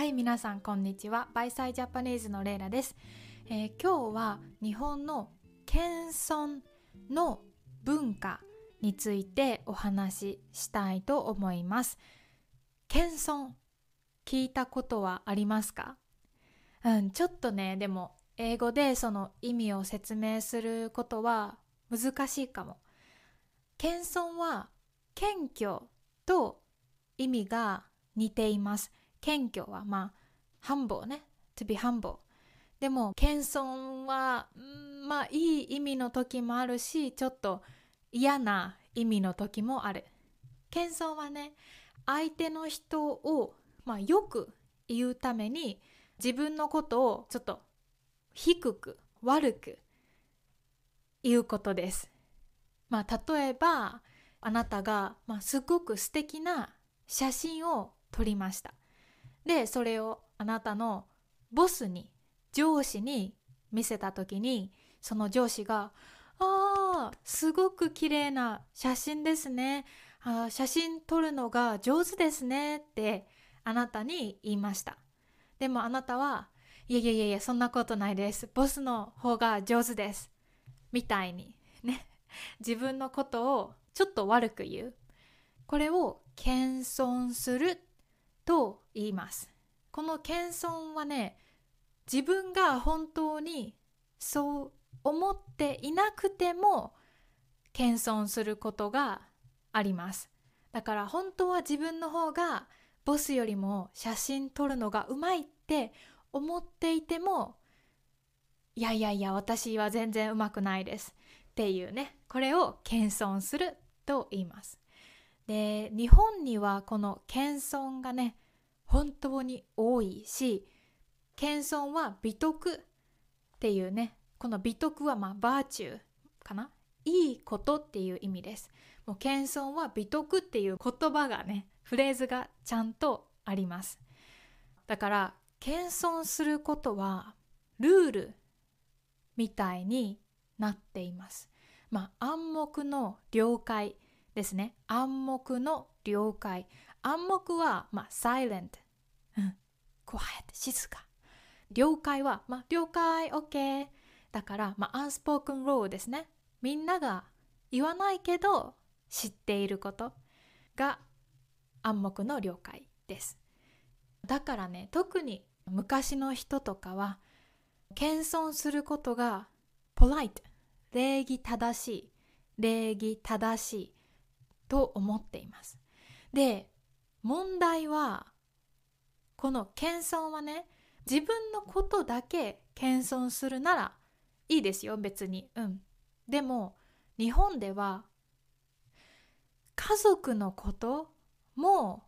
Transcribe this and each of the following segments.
はい、皆さんこんにちは。バイサイジャパニーズのレイラです。今日は日本の謙遜の文化についてお話ししたいと思います。謙遜、聞いたことはありますか？ちょっとね、でも英語でその意味を説明することは難しいかも。謙遜は謙虚と意味が似ています。謙虚はhumble ね、to be humble。でも謙遜はいい意味の時もあるし、ちょっと嫌な意味の時もある。謙遜はね、相手の人を、よく言うために自分のことをちょっと低く悪く言うことです。例えばあなたが、すごく素敵な写真を撮りました。でそれをあなたのボスに、上司に見せた時に、その上司がすごく綺麗な写真ですね、写真撮るのが上手ですねってあなたに言いました。でもあなたはいやいやいや、そんなことないです、ボスの方が上手ですみたいにね、自分のことをちょっと悪く言う。これを謙遜すると言います。この謙遜はね、自分が本当にそう思っていなくても謙遜することがあります。だから本当は自分の方がボスよりも写真撮るのがうまいって思っていても、いやいやいや、私は全然うまくないですっていうね、これを謙遜すると言います。で、日本にはこの謙遜がね、本当に多いし、謙遜は美徳っていうね、この美徳はバーチューかな、いいことっていう意味です。もう謙遜は美徳っていう言葉がね、フレーズがちゃんとあります。だから謙遜することはルールみたいになっています。暗黙の了解ですね。暗黙の了解。暗黙はサイレント、静か。了解は、了解、OK。だから、アンスポークンローですね。みんなが言わないけど知っていることが暗黙の了解です。だからね、特に昔の人とかは、謙遜することがポライト、礼儀正しい、礼儀正しいと思っています。で、問題は、この謙遜はね、自分のことだけ謙遜するならいいですよ、別に。でも日本では家族のことも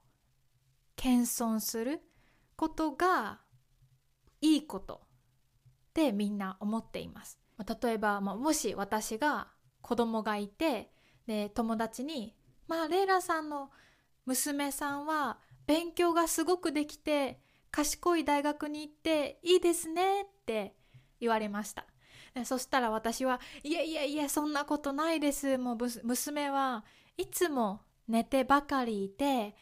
謙遜することがいいことってみんな思っています。例えば、もし私が子供がいて、で友達にレイラさんの娘さんは勉強がすごくできて賢い大学に行っていいですねって言われました。そしたら私は、いやいやいや、そんなことないです、もう娘はいつも寝てばかりいて、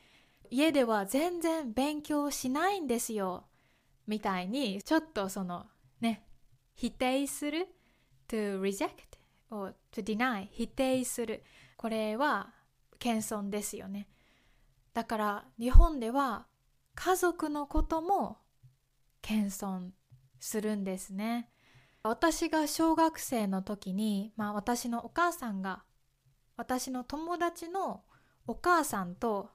家では全然勉強しないんですよみたいに、ちょっとそのね、否定する to reject or to deny、 否定する、これは謙遜ですよね。だから日本では家族のことも謙遜するんですね。私が小学生の時に、私のお母さんが私の友達のお母さんと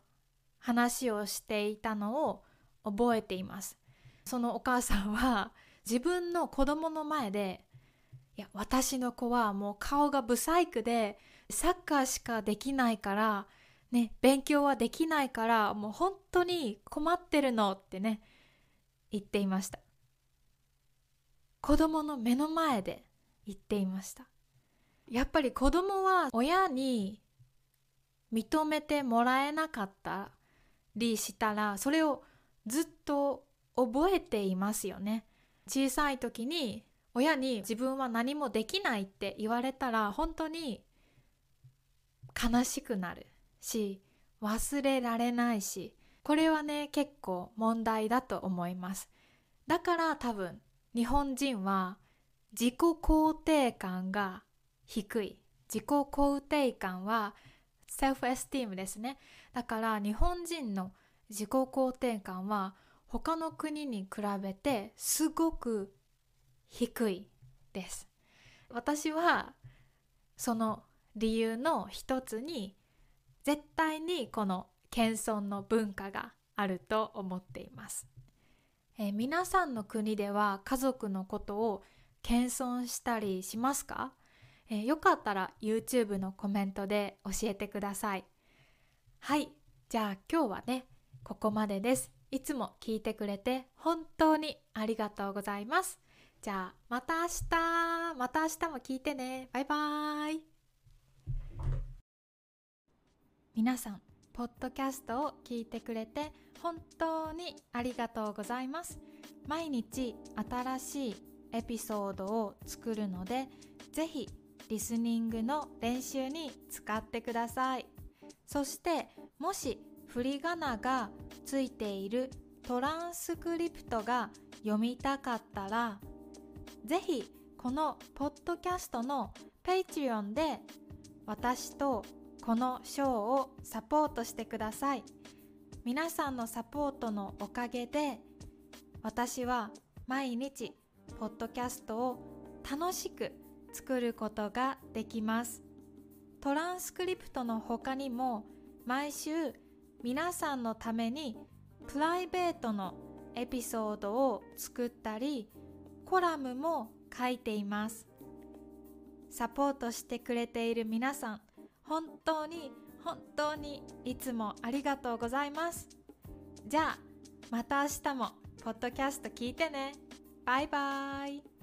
話をしていたのを覚えています。そのお母さんは自分の子供の前で、いや、私の子はもう顔が不細工でサッカーしかできないからね、勉強はできないからもう本当に困ってるのってね、言っていました。子供の目の前で言っていました。やっぱり子供は親に認めてもらえなかったりしたら、それをずっと覚えていますよね。小さい時に親に自分は何もできないって言われたら本当に悲しくなるし、忘れられないし、これはね結構問題だと思います。だから多分日本人は自己肯定感が低い。自己肯定感はセルフエスティームですね。だから日本人の自己肯定感は他の国に比べてすごく低いです。私はその理由の一つに絶対にこの謙遜の文化があると思っています。皆さんの国では家族のことを謙遜したりしますか？よかったら YouTube のコメントで教えてください。はい、じゃあ今日はね、ここまでです。いつも聞いてくれて本当にありがとうございます。じゃあまた明日、また明日も聞いてね。バイバイ。皆さん、ポッドキャストを聞いてくれて本当にありがとうございます。毎日新しいエピソードを作るので、ぜひリスニングの練習に使ってください。そしてもし振り仮名がついているトランスクリプトが読みたかったら、ぜひこのポッドキャストの Patreon で私とこのショーをサポートしてください。皆さんのサポートのおかげで私は毎日ポッドキャストを楽しく作ることができます。トランスクリプトの他にも毎週皆さんのためにプライベートのエピソードを作ったりコラムも書いています。サポートしてくれている皆さん、本当に本当にいつもありがとうございます。じゃあまた明日もポッドキャスト聞いてね。バイバイ。